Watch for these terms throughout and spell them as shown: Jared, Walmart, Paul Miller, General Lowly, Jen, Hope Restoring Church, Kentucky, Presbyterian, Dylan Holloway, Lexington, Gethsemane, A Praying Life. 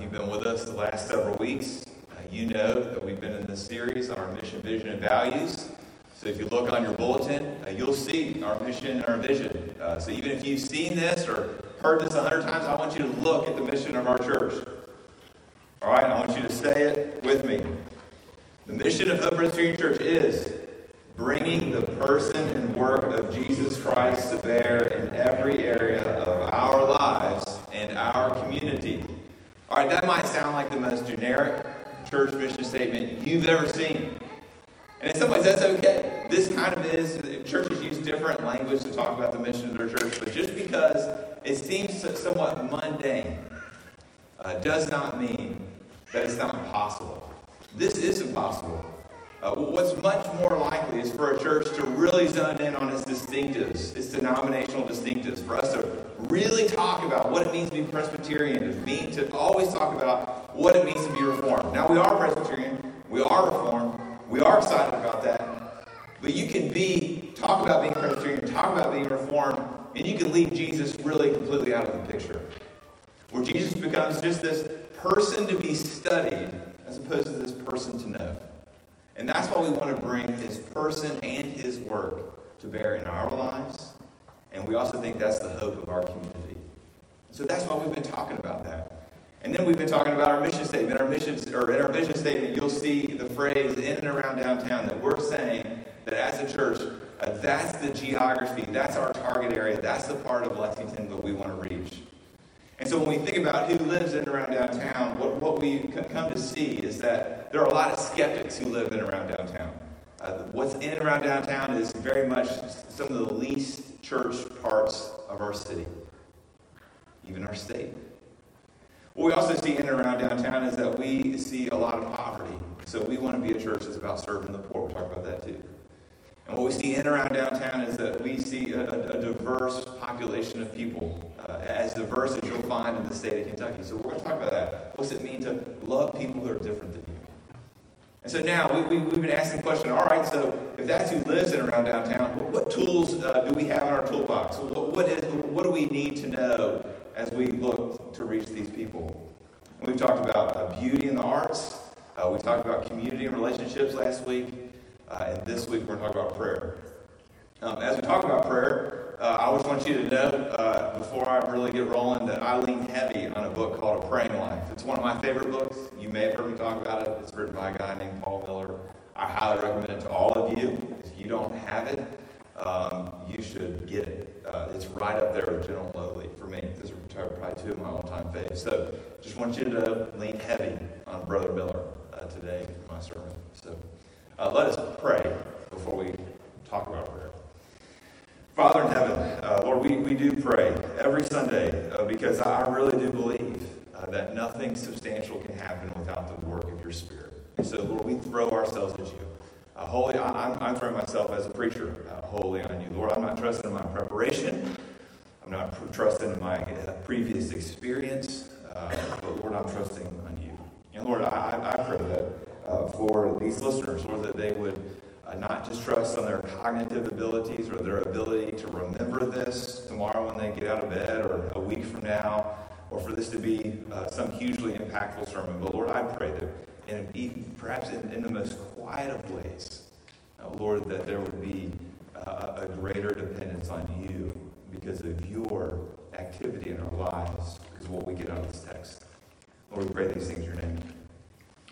If you've been with us the last several weeks, you know that we've been in this series on our mission, vision, and values. So if you look on your bulletin, you'll see our mission and our vision. So even if you've seen this or heard this 100 times, I want you to look at the mission of our church. All right, I want you to say it with me. The mission of Hope Restoring Church is bringing the person and work of Jesus Christ to bear in every area of our lives and our community. All right, that might sound like the most generic church mission statement you've ever seen. And in some ways, that's okay. This kind of is, churches use different language to talk about the mission of their church, but just because it seems somewhat mundane does not mean that it's not possible. This is impossible. What's much more likely is for a church to really zone in on its distinctives, its denominational distinctives, for us to really talk about what it means to be Presbyterian, to always talk about what it means to be Reformed. Now, we are Presbyterian, we are Reformed, we are excited about that, but you can talk about being Presbyterian, talk about being Reformed, and you can leave Jesus really completely out of the picture, where Jesus becomes just this person to be studied as opposed to this person to know. And that's why we want to bring his person and his work to bear in our lives. And we also think that's the hope of our community. So that's why we've been talking about that. And then we've been talking about our mission statement. In our vision statement, you'll see the phrase in and around downtown, that we're saying that as a church, that's the geography, that's our target area, that's the part of Lexington that we want to reach. And so when we think about who lives in and around downtown, what we come to see is that there are a lot of skeptics who live in and around downtown. What's in and around downtown is very much some of the least churched parts of our city, even our state. What we also see in and around downtown is that we see a lot of poverty. So we want to be a church that's about serving the poor. We'll talk about that too. And what we see in and around downtown is that we see a diverse population of people, as diverse as you'll find in the state of Kentucky. So we're going to talk about that. What's it mean to love people who are different than you? And so now we've been asking the question, all right, so if that's who lives in and around downtown, what tools do we have in our toolbox? What do we need to know as we look to reach these people? And we've talked about beauty and the arts. We talked about community and relationships last week. And this week we're going to talk about prayer. As we talk about prayer, I always want you to know, before I really get rolling, that I lean heavy on a book called A Praying Life. It's one of my favorite books. You may have heard me talk about it. It's written by a guy named Paul Miller. I highly recommend it to all of you. If you don't have it, you should get it. It's right up there with General Lowly for me. These are probably two of my all-time faves. So just want you to lean heavy on Brother Miller today for my sermon. So. Let us pray before we talk about prayer. Father in heaven, Lord, we do pray every Sunday because I really do believe that nothing substantial can happen without the work of your Spirit. And so, Lord, we throw ourselves at you. Holy, I'm throwing myself as a preacher wholly on you. Lord, I'm not trusting in my preparation. I'm not trusting in my previous experience. But, Lord, I'm trusting on you. And, Lord, I pray that for these listeners, Lord, that they would not just trust on their cognitive abilities or their ability to remember this tomorrow when they get out of bed or a week from now, or for this to be some hugely impactful sermon. But Lord, I pray that perhaps in the most quiet of ways, Lord, that there would be a greater dependence on you because of your activity in our lives is what we get out of this text. Lord, we pray these things in your name.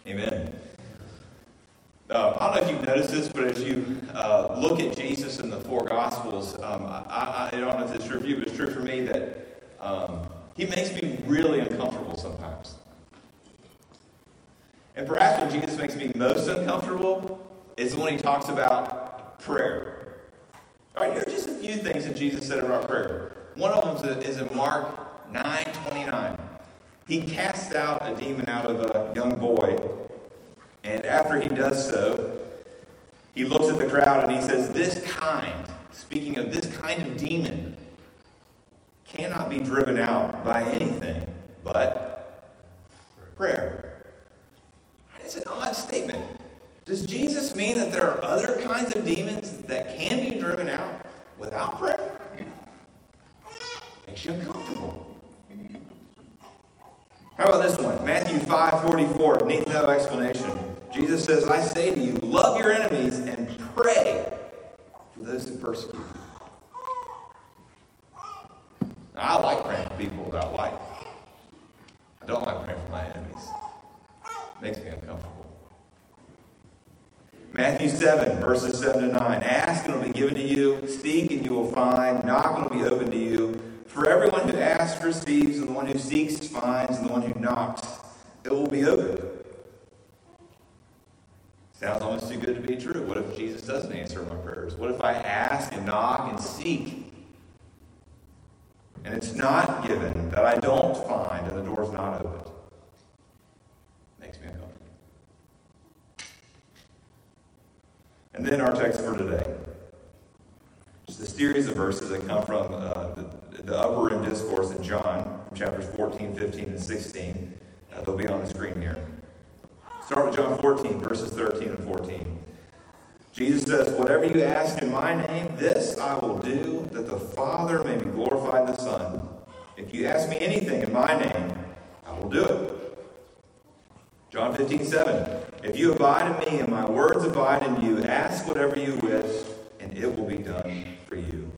Amen. I don't know if you've noticed this, but as you look at Jesus in the four Gospels, I don't know if this is true for you, but it's true for me that he makes me really uncomfortable sometimes. And perhaps when Jesus makes me most uncomfortable is when he talks about prayer. All right, here are just a few things that Jesus said about prayer. One of them is in Mark 9:29. He casts out a demon out of a young boy. And after he does so, he looks at the crowd and he says, speaking of this kind of demon, cannot be driven out by anything but prayer. That's an odd statement. Does Jesus mean that there are other kinds of demons that can be driven out without prayer? Makes you uncomfortable. How about this one? Matthew 5:44, neat no explanation. Jesus says, I say to you, love your enemies and pray for those who persecute you. Now, I like praying for people that I like. I don't like praying for my enemies. It makes me uncomfortable. Matthew 7, verses 7 to 9. Ask and it will be given to you. Seek and you will find. Knock and it will be opened to you. For everyone who asks receives, and the one who seeks finds, and the one who knocks, it will be opened. Sounds almost too good to be true. What if Jesus doesn't answer my prayers? What if I ask and knock and seek, and it's not given, that I don't find, and the door's not opened? Makes me uncomfortable. And then our text for today. Just a series of verses that come from the upper room discourse in John, from chapters 14, 15, and 16. They'll be on the screen here. Start with John 14, verses 13 and 14. Jesus says, whatever you ask in my name, this I will do, that the Father may be glorified in the Son. If you ask me anything in my name, I will do it. John 15, 7. If you abide in me and my words abide in you, ask whatever you wish, and it will be done for you.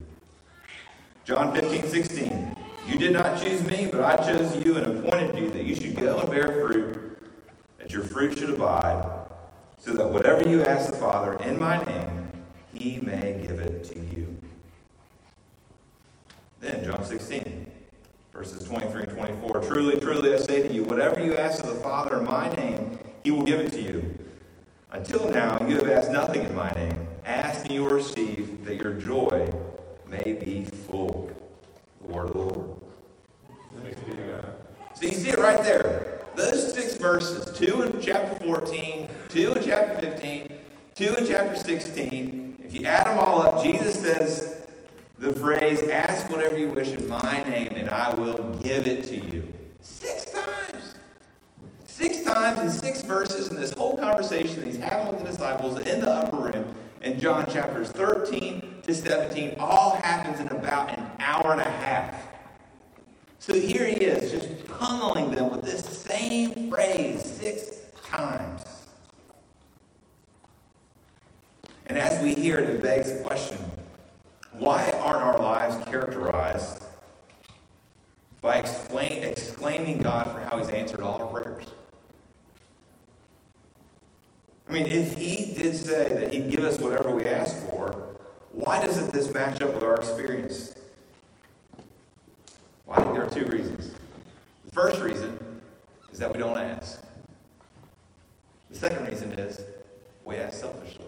John 15, 16. You did not choose me, but I chose you and appointed you that you should go and bear fruit, that your fruit should abide, so that whatever you ask the Father in my name, he may give it to you. Then John 16, verses 23 and 24. Truly, truly, I say to you, whatever you ask of the Father in my name, he will give it to you. Until now, you have asked nothing in my name. Ask and you will receive, that your joy may be full. The word of the Lord. So you see it right there. Those six verses, 2 in chapter 14, 2 in chapter 15, 2 in chapter 16. If you add them all up, Jesus says the phrase, ask whatever you wish in my name and I will give it to you. 6 times. 6 times in 6 verses in this whole conversation that he's having with the disciples in the upper room in John chapters 13 to 17 all happens in about an hour and a half. So here he is, just pummeling them with this same phrase 6 times. And as we hear it, it begs the question, why aren't our lives characterized by exclaiming God for how he's answered all our prayers? I mean, if he did say that he'd give us whatever we ask for, why doesn't this match up with our experience? Well, I think there are 2 reasons. The first reason is that we don't ask. The second reason is we ask selfishly.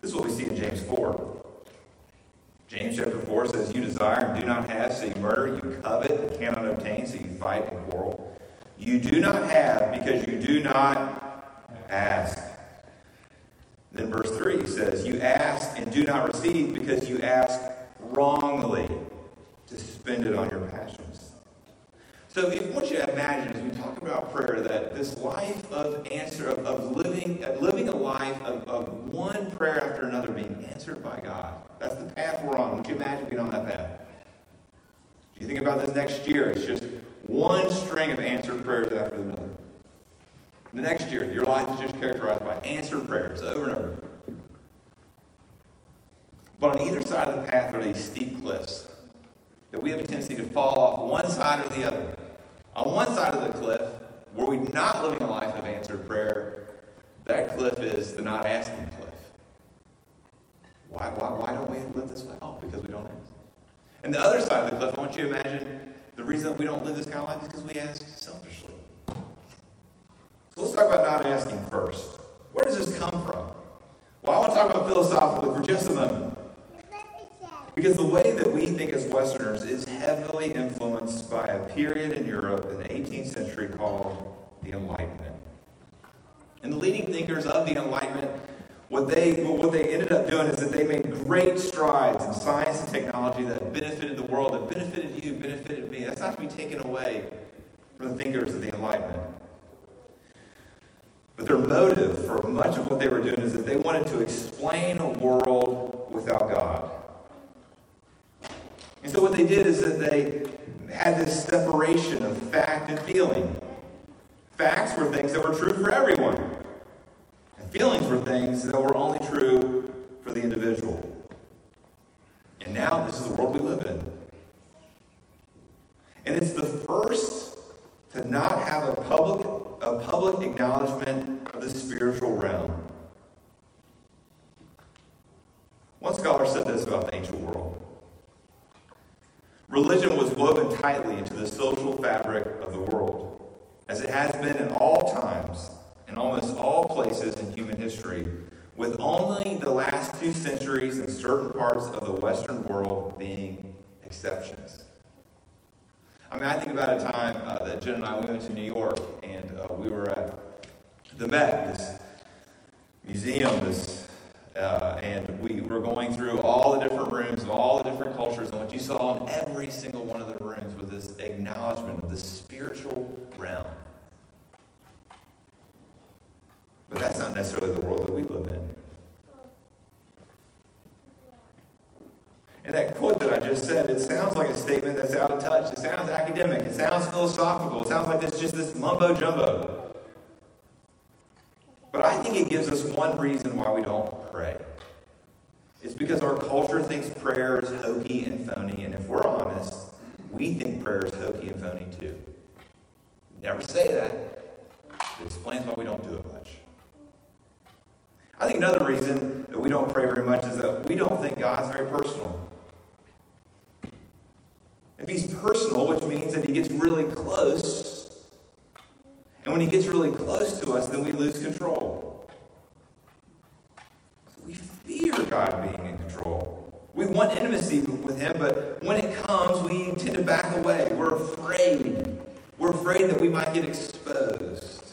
This is what we see in James 4. James chapter 4 says, you desire and do not have, so you murder. You covet and cannot obtain, so you fight and quarrel. You do not have because you do not ask. Then verse 3 says, you ask and do not receive because you ask wrongly to spend it on your passions. So if what you imagine as we talk about prayer, that this life of answer, of living a life of one prayer after another being answered by God, that's the path we're on. Would you imagine being on that path? If you think about this next year, it's just one string of answered prayers after another. The next year, your life is just characterized by answered prayers over and over. But on either side of the path are these steep cliffs that we have a tendency to fall off one side or the other. On one side of the cliff, where we're not living a life of answered prayer, that cliff is the not asking cliff. Why don't we live this way? Oh, because we don't ask. And the other side of the cliff, I want you to imagine the reason that we don't live this kind of life is because we ask selfishly. So let's talk about not asking first. Where does this come from? Well, I want to talk about philosophically for just a moment. Because the way that we think as Westerners is heavily influenced by a period in Europe in the 18th century called the Enlightenment. And the leading thinkers of the Enlightenment, what they ended up doing is that they made great strides in science and technology that benefited the world, that benefited you, benefited me. That's not to be taken away from the thinkers of the Enlightenment. But their motive for much of what they were doing is that they wanted to explain a world without God. And so what they did is that they had had this separation of fact and feeling. Facts were things that were true for everyone. And feelings were things that were only true for the individual. And now this is the world we live in. And it's the first to not have a public acknowledgement of the spiritual realm. One scholar said this about the ancient world. Religion was woven tightly into the social fabric of the world, as it has been in all times, in almost all places in human history, with only the last 2 centuries in certain parts of the Western world being exceptions. I mean, I think about a time that Jen and I went to New York, and we were at the Met, this museum, and we were going through all the different rooms of all the different cultures, and what you saw in every single one of the rooms was this acknowledgement of the spiritual realm. But that's not necessarily the world that we live in. And that quote that I just said, it sounds like a statement that's out of touch. It sounds academic. It sounds philosophical. It sounds like it's just this mumbo-jumbo. But I think it gives us one reason why we don't pray. It's because our culture thinks prayer is hokey and phony. And if we're honest, we think prayer is hokey and phony too. Never say that. It explains why we don't do it much. I think another reason that we don't pray very much is that we don't think God's very personal. If he's personal, which means that he gets really close, and when he gets really close to us, then we lose control. We fear God being in control. We want intimacy with him, but when it comes, we tend to back away. We're afraid. We're afraid that we might get exposed.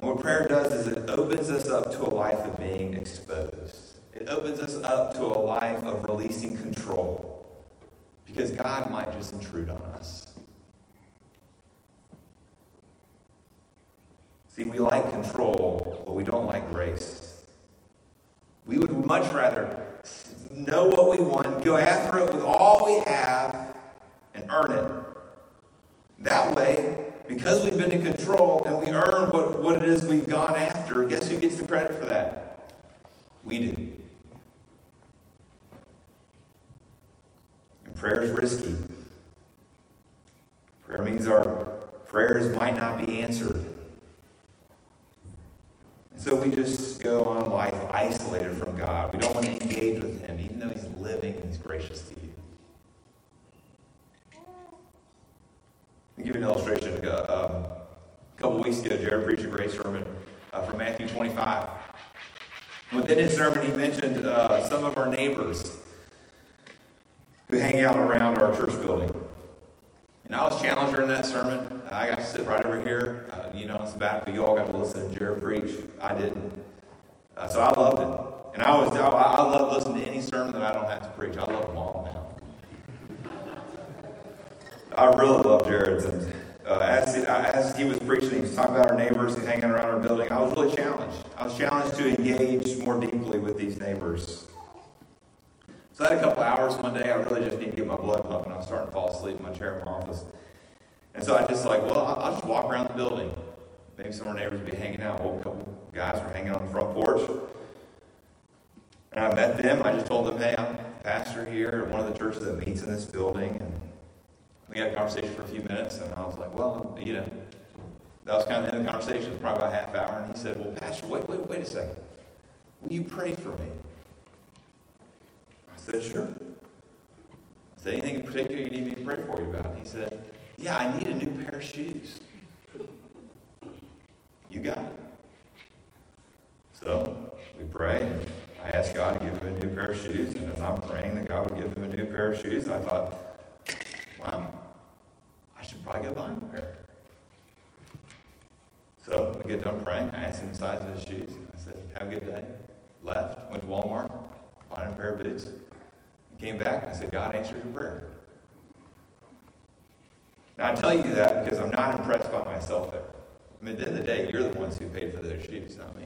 And what prayer does is it opens us up to a life of being exposed. It opens us up to a life of releasing control, because God might just intrude on us. See, we like control, but we don't like grace. We would much rather know what we want, go after it with all we have, and earn it. That way, because we've been in control and we earn what it is we've gone after, guess who gets the credit for that? We do. And prayer is risky. Prayer means our prayers might not be answered. And so we just go on life isolated from God. We don't want to engage with him, even though he's living and he's gracious to you. I'll give you an illustration. A couple weeks ago, Jared preached a great sermon from Matthew 25. Within his sermon, he mentioned some of our neighbors who hang out around our church building. And I was challenged during that sermon. I got to sit right over here. On sabbatical, you all got to listen to Jared preach. I didn't. So I loved it. And I love listening to any sermon that I don't have to preach. I love them all now. I really love Jared's. As he was preaching, he was talking about our neighbors who hanging around our building. I was really challenged. I was challenged to engage more deeply with these neighbors. So I had a couple hours one day. I really just need to get my blood pumping. I was starting to fall asleep in my chair in my office. And so I just I'll just walk around the building. Maybe some of our neighbors would be hanging out. Well, a couple guys were hanging on the front porch. And I met them. I just told them, hey, I'm a pastor here at one of the churches that meets in this building. And we had a conversation for a few minutes, and I was like, that was kind of the end of the conversation. It was probably about a half hour, and he said, well, Pastor, wait a second. Will you pray for me? I said, sure. I said, anything in particular you need me to pray for you about? And he said, yeah, I need a new pair of shoes. You got it. So we pray. I asked God to give him a new pair of shoes, and as I'm praying that God would give him a new pair of shoes, I thought, I should probably go buy him a pair. So we get done praying. I asked him the size of his shoes. I said, have a good day. Left, went to Walmart, bought him a pair of boots. Came back, and I said, God answered your prayer. Now I tell you that because I'm not impressed by myself there. I mean, at the end of the day, you're the ones who paid for those shoes, not me.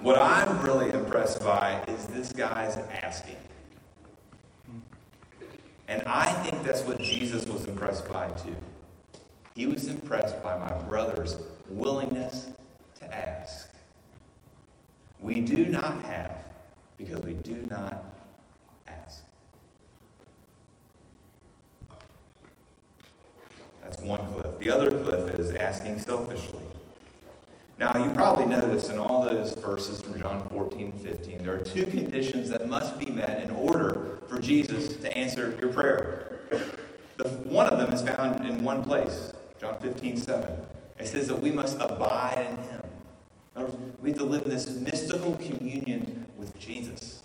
What I'm really impressed impressed by is this guy's asking. And I think that's what Jesus was impressed by too. He was impressed by my brother's willingness to ask. We do not have because we do not ask. That's one cliff. The other cliff is asking selfishly. Now, you probably notice in all those verses from John 14 and 15, there are two conditions that must be met in order for Jesus to answer your prayer. One of them is found in one place, John 15:7. It says that we must abide in him. We have to live in this mystical communion with Jesus.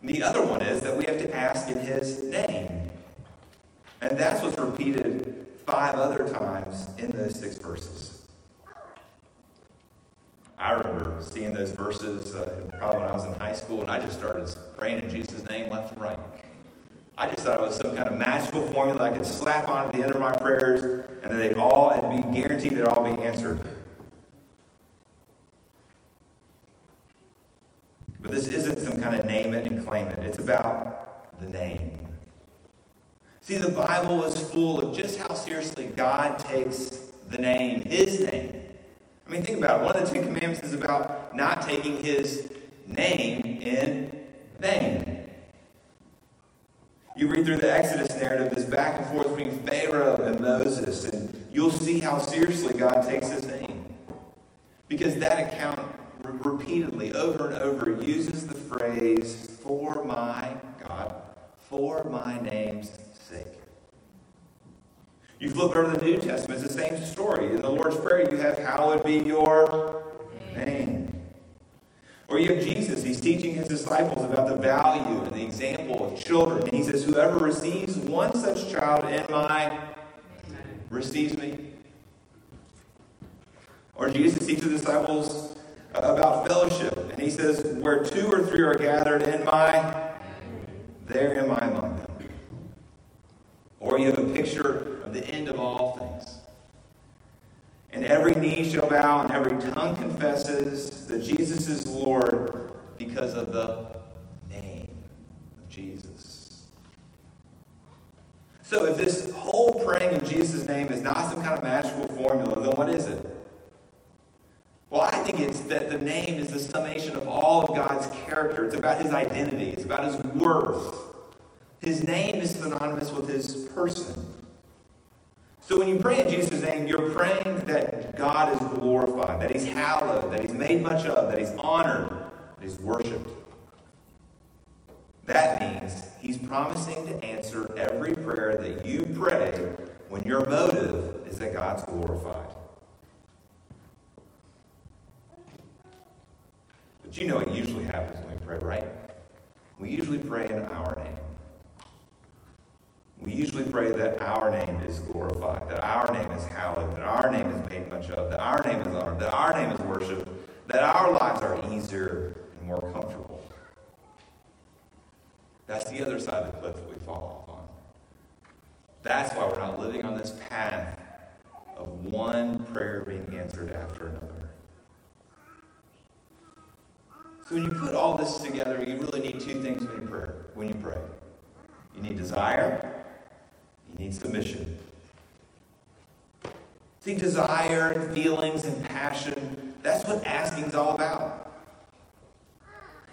And the other one is that we have to ask in his name. And that's what's repeated 5 other times in those 6 verses. I remember seeing those verses probably when I was in high school, and I just started praying in Jesus' name left and right. I just thought it was some kind of magical formula I could slap on at the end of my prayers, and then it'd be guaranteed they'd all be answered. But this isn't some kind of name it and claim it. It's about the name. See, the Bible is full of just how seriously God takes the name, his name. I mean, think about it. One of the 2 commandments is about not taking his name in vain. You read through the Exodus narrative, this back and forth between Pharaoh and Moses, and you'll see how seriously God takes his name. Because that account repeatedly, over and over, uses the phrase, for my God, for my name's sake. You flip over to the New Testament, it's the same story. In the Lord's Prayer, you have, hallowed be your name. Or you have Jesus, he's teaching his disciples about the value and the example of children. And he says, whoever receives one such child in my name receives me. Or Jesus teaches his disciples about fellowship. And he says, where 2 or 3 are gathered in my name, there am I among them. Or you have a picture of the end of all things. And every knee shall bow and every tongue confesses that Jesus is Lord because of the name of Jesus. So if this whole praying in Jesus' name is not some kind of magical formula, then what is it? Well, I think it's that the name is the summation of all of God's character. It's about his identity. It's about his worth. His name is synonymous with his person. So when you pray in Jesus' name, you're praying that God is glorified, that he's hallowed, that he's made much of, that he's honored, that he's worshipped. That means he's promising to answer every prayer that you pray when your motive is that God's glorified. But you know what usually happens when we pray, right? We usually pray in our name. We usually pray that our name is glorified, that our name is hallowed, that our name is made much of, that our name is honored, that our name is worshipped, that our lives are easier and more comfortable. That's the other side of the cliff that we fall off on. That's why we're not living on this path of one prayer being answered after another. So when you put all this together, you really need 2 things when you pray. You need desire. You need submission. See, desire and feelings and passion, that's what asking's all about.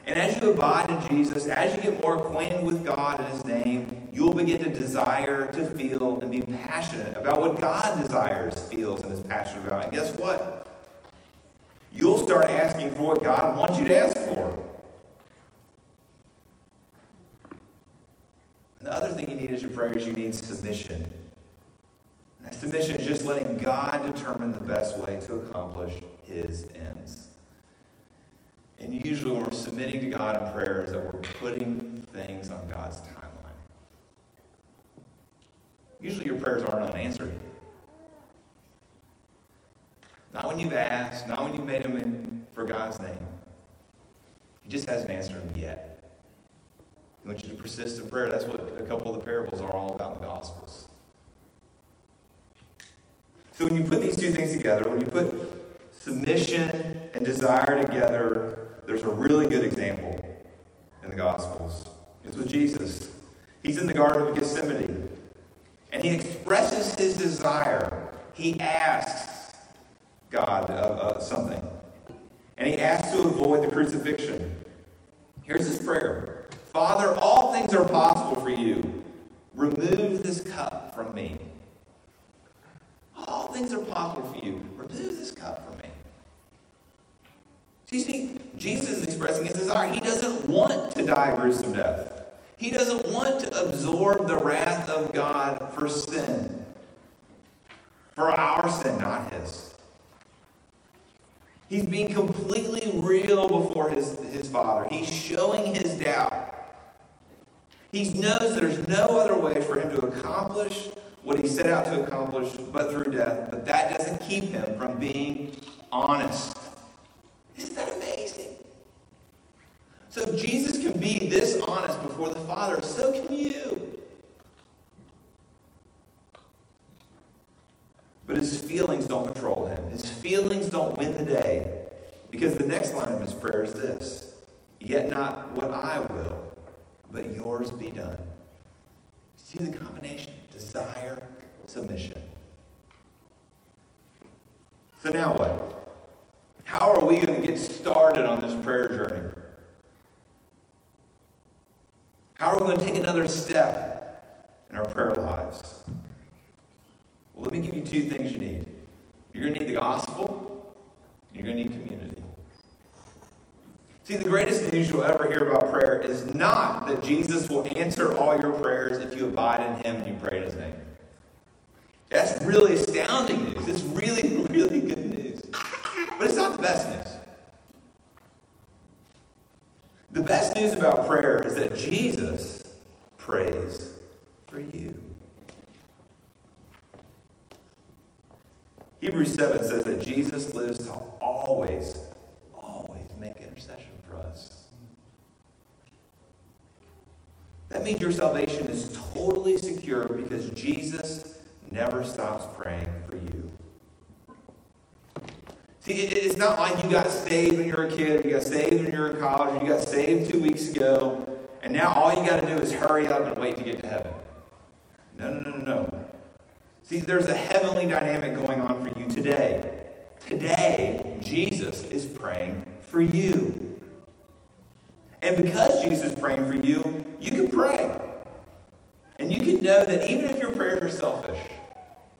And as you abide in Jesus, as you get more acquainted with God and his name, you'll begin to desire to feel and be passionate about what God desires, feels, and is passionate about. And guess what? You'll start asking for what God wants you to ask for. The other thing you need is your prayers, you need submission. And that submission is just letting God determine the best way to accomplish his ends. And usually when we're submitting to God in prayer is that we're putting things on God's timeline. Usually your prayers aren't unanswered. Not when you've asked, not when you've made them for God's name. He just hasn't answered them yet. I want you to persist in prayer. That's what a couple of the parables are all about in the Gospels. So when you put these 2 things together, when you put submission and desire together, there's a really good example in the Gospels. It's with Jesus. He's in the Garden of Gethsemane, and he expresses his desire. He asks God something, and he asks to avoid the crucifixion. Here's his prayer. Father, all things are possible for you. Remove this cup from me. All things are possible for you. Remove this cup from me. See, Jesus is expressing his desire. He doesn't want to die a gruesome death. He doesn't want to absorb the wrath of God for sin. For our sin, not his. He's being completely real before his Father. He's showing his doubt. He knows there's no other way for him to accomplish what he set out to accomplish but through death. But that doesn't keep him from being honest. Isn't that amazing? So Jesus can be this honest before the Father. So can you. But his feelings don't control him. His feelings don't win the day. Because the next line of his prayer is this. Yet not what I will, but yours be done. See the combination? Desire, submission. So now what? How are we going to get started on this prayer journey? How are we going to take another step in our prayer lives? Well, let me give you two things you need. You're going to need the gospel, and you're going to need community. See, the greatest news you'll ever hear about prayer is not that Jesus will answer all your prayers if you abide in him and you pray in his name. That's really astounding news. It's really, really good news. But it's not the best news. The best news about prayer is that Jesus prays for you. Hebrews 7 says that Jesus lives to always, always make intercession for us. That means your salvation is totally secure because Jesus never stops praying for you. See, it's not like you got saved when you were a kid, you got saved when you were in college, you got saved 2 weeks ago, and now all you got to do is hurry up and wait to get to heaven. No. See, there's a heavenly dynamic going on for you today. Today, Jesus is praying for you. And because Jesus is praying for you, you can pray. And you can know that even if your prayers are selfish,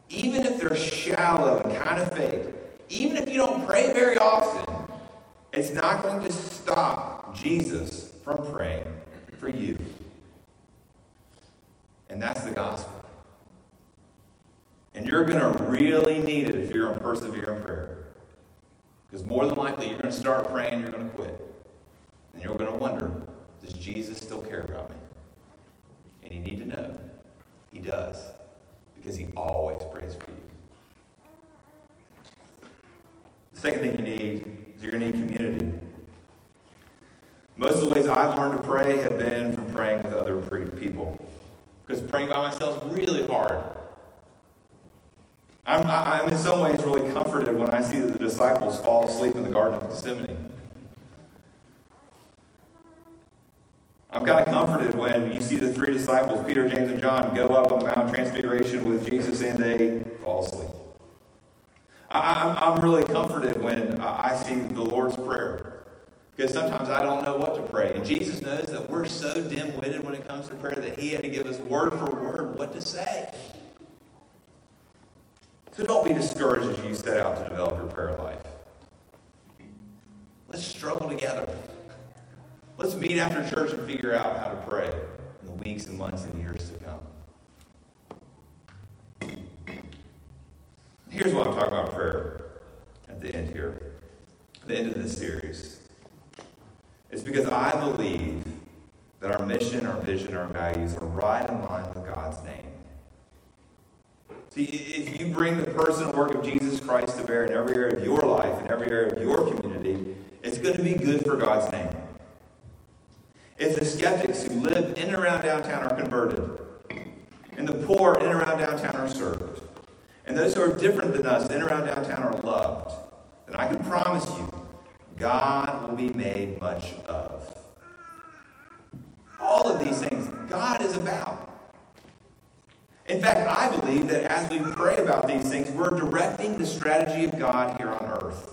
even if they're shallow and kind of fake, even if you don't pray very often, it's not going to stop Jesus from praying for you. And that's the gospel. And you're going to really need it if you're going to persevere in prayer. Because more than likely, you're going to start praying, you're going to quit. And you're going to wonder, does Jesus still care about me? And you need to know he does. Because he always prays for you. The second thing you need is you're going to need community. Most of the ways I've learned to pray have been from praying with other people. Because praying by myself is really hard. I'm in some ways really comforted when I see that the disciples fall asleep in the Garden of Gethsemane. I'm kind of comforted when you see the three disciples, Peter, James, and John, go up on the Mount of Transfiguration with Jesus and they fall asleep. I'm really comforted when I see the Lord's Prayer. Because sometimes I don't know what to pray. And Jesus knows that we're so dim-witted when it comes to prayer that he had to give us word for word what to say. So don't be discouraged as you set out to develop your prayer life. Let's struggle together. Let's meet after church and figure out how to pray in the weeks and months and years to come. Here's what I'm talking about prayer at the end here, at the end of this series. It's because I believe that our mission, our vision, our values are right in line with God's name. See, if you bring the personal work of Jesus Christ to bear in every area of your life, in every area of your community, it's going to be good for God's name. If the skeptics who live in and around downtown are converted, and the poor in and around downtown are served, and those who are different than us in and around downtown are loved, and I can promise you, God will be made much of. All of these things God is about. In fact, I believe that as we pray about these things, we're directing the strategy of God here on earth.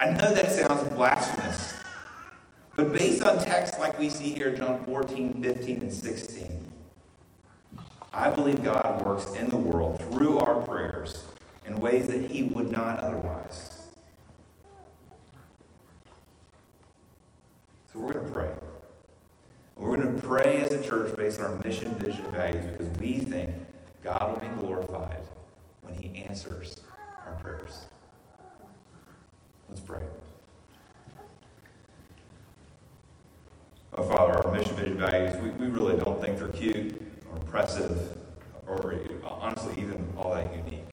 I know that sounds blasphemous, but based on texts like we see here, John 14, 15, and 16, I believe God works in the world through our prayers in ways that he would not otherwise. So we're going to pray. We're going to pray as a church based on our mission, vision, values, because we think God will be glorified when he answers our prayers. Let's pray. Oh, Father, our mission, vision, values, we really don't think they're cute or impressive or honestly even all that unique.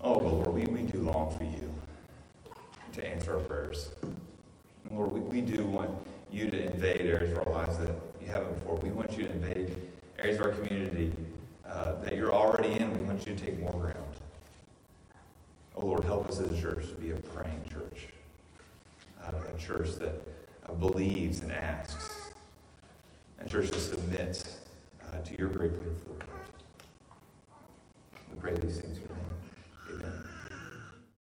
Oh, but Lord, we do long for you to answer our prayers. And Lord, we do want you to invade areas of our lives that you haven't before. We want you to invade areas of our community that you're already in. We want you to take more ground. Oh, Lord, help us as a church to be a praying church. A church that believes and asks. A church that submits to your great plan for the world. We pray these things.